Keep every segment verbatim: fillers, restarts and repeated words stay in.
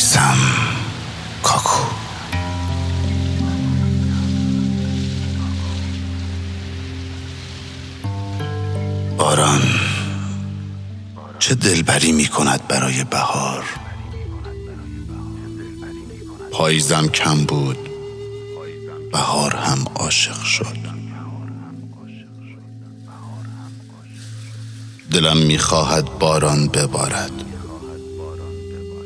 نیستم کاکو. باران چه دلبری می کند برای بهار. پاییزم کم بود، بهار هم عاشق شد. دلم می خواهد باران ببارد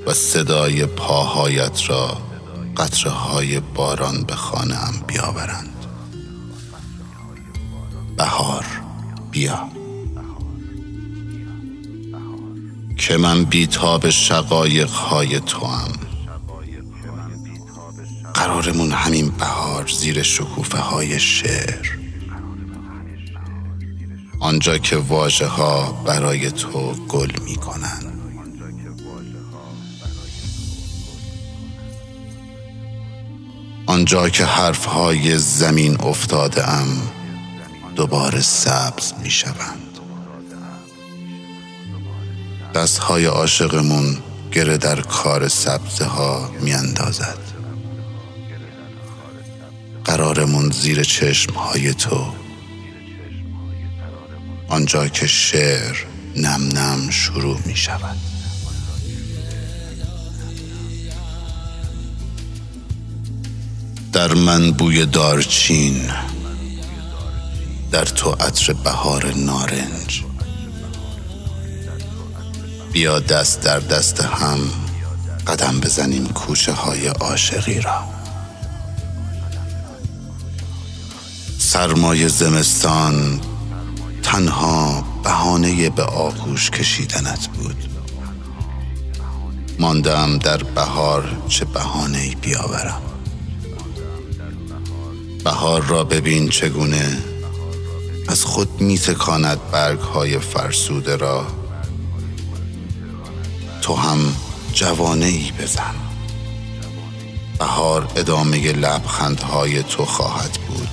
و صدای پاهایت را قطره های باران به خانه ام بیاورند. بهار بیا که من بیتاب شقایق های تو هم. قرارمون همین بهار زیر شکوفه های شعر، آنجا که واژه ها برای تو گل می کنند. آنجا که حرف های زمین افتاده ام دوباره سبز می شوند. دست های عاشقمون گره در کار سبزه ها می اندازد. قرارمون زیر چشم های تو، آنجا که شعر نم نم شروع می شود. در من بوی دارچین، در تو عطر بهار نارنج. بیا دست در دست هم قدم بزنیم کوچه های عاشقی را. سرمای زمستان تنها بهانه به آغوش کشیدنت بود. ماندم در بهار چه بهانه‌ای بیاورم. بهار را ببین چگونه از خود می تکاند برگ‌های فرسوده را. تو هم جوانه‌ای بزن. بهار ادامه لبخندهای تو خواهد بود.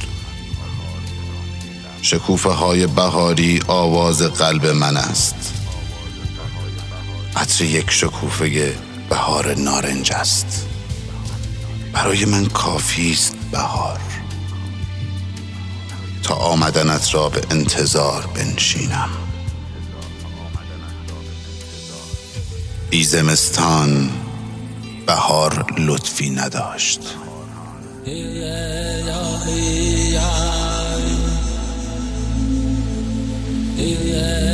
شکوفه های بهاری آواز قلب من است. عطر یک شکوفه بهار نارنج است. برای من کافی است بهار. تا آمدنت را به انتظار بنشینم. بی زمستان بهار لطفی نداشت. Yeah.